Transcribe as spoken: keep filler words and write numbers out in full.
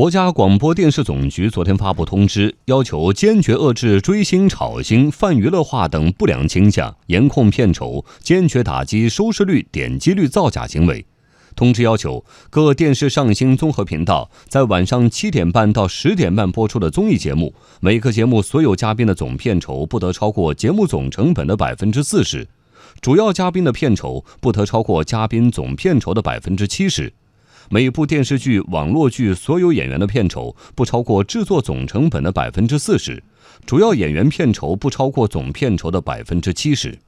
国家广播电视总局昨天发布通知，要求坚决遏制追星、炒星、泛娱乐化等不良倾向，严控片酬，坚决打击收视率、点击率造假行为。通知要求各电视上星综合频道在晚上七点半到十点半播出的综艺节目，每个节目所有嘉宾的总片酬不得超过节目总成本的百分之四十，主要嘉宾的片酬不得超过嘉宾总片酬的百分之七十。每部电视剧、网络剧所有演员的片酬不超过制作总成本的百分之四十，主要演员片酬不超过总片酬的百分之七十。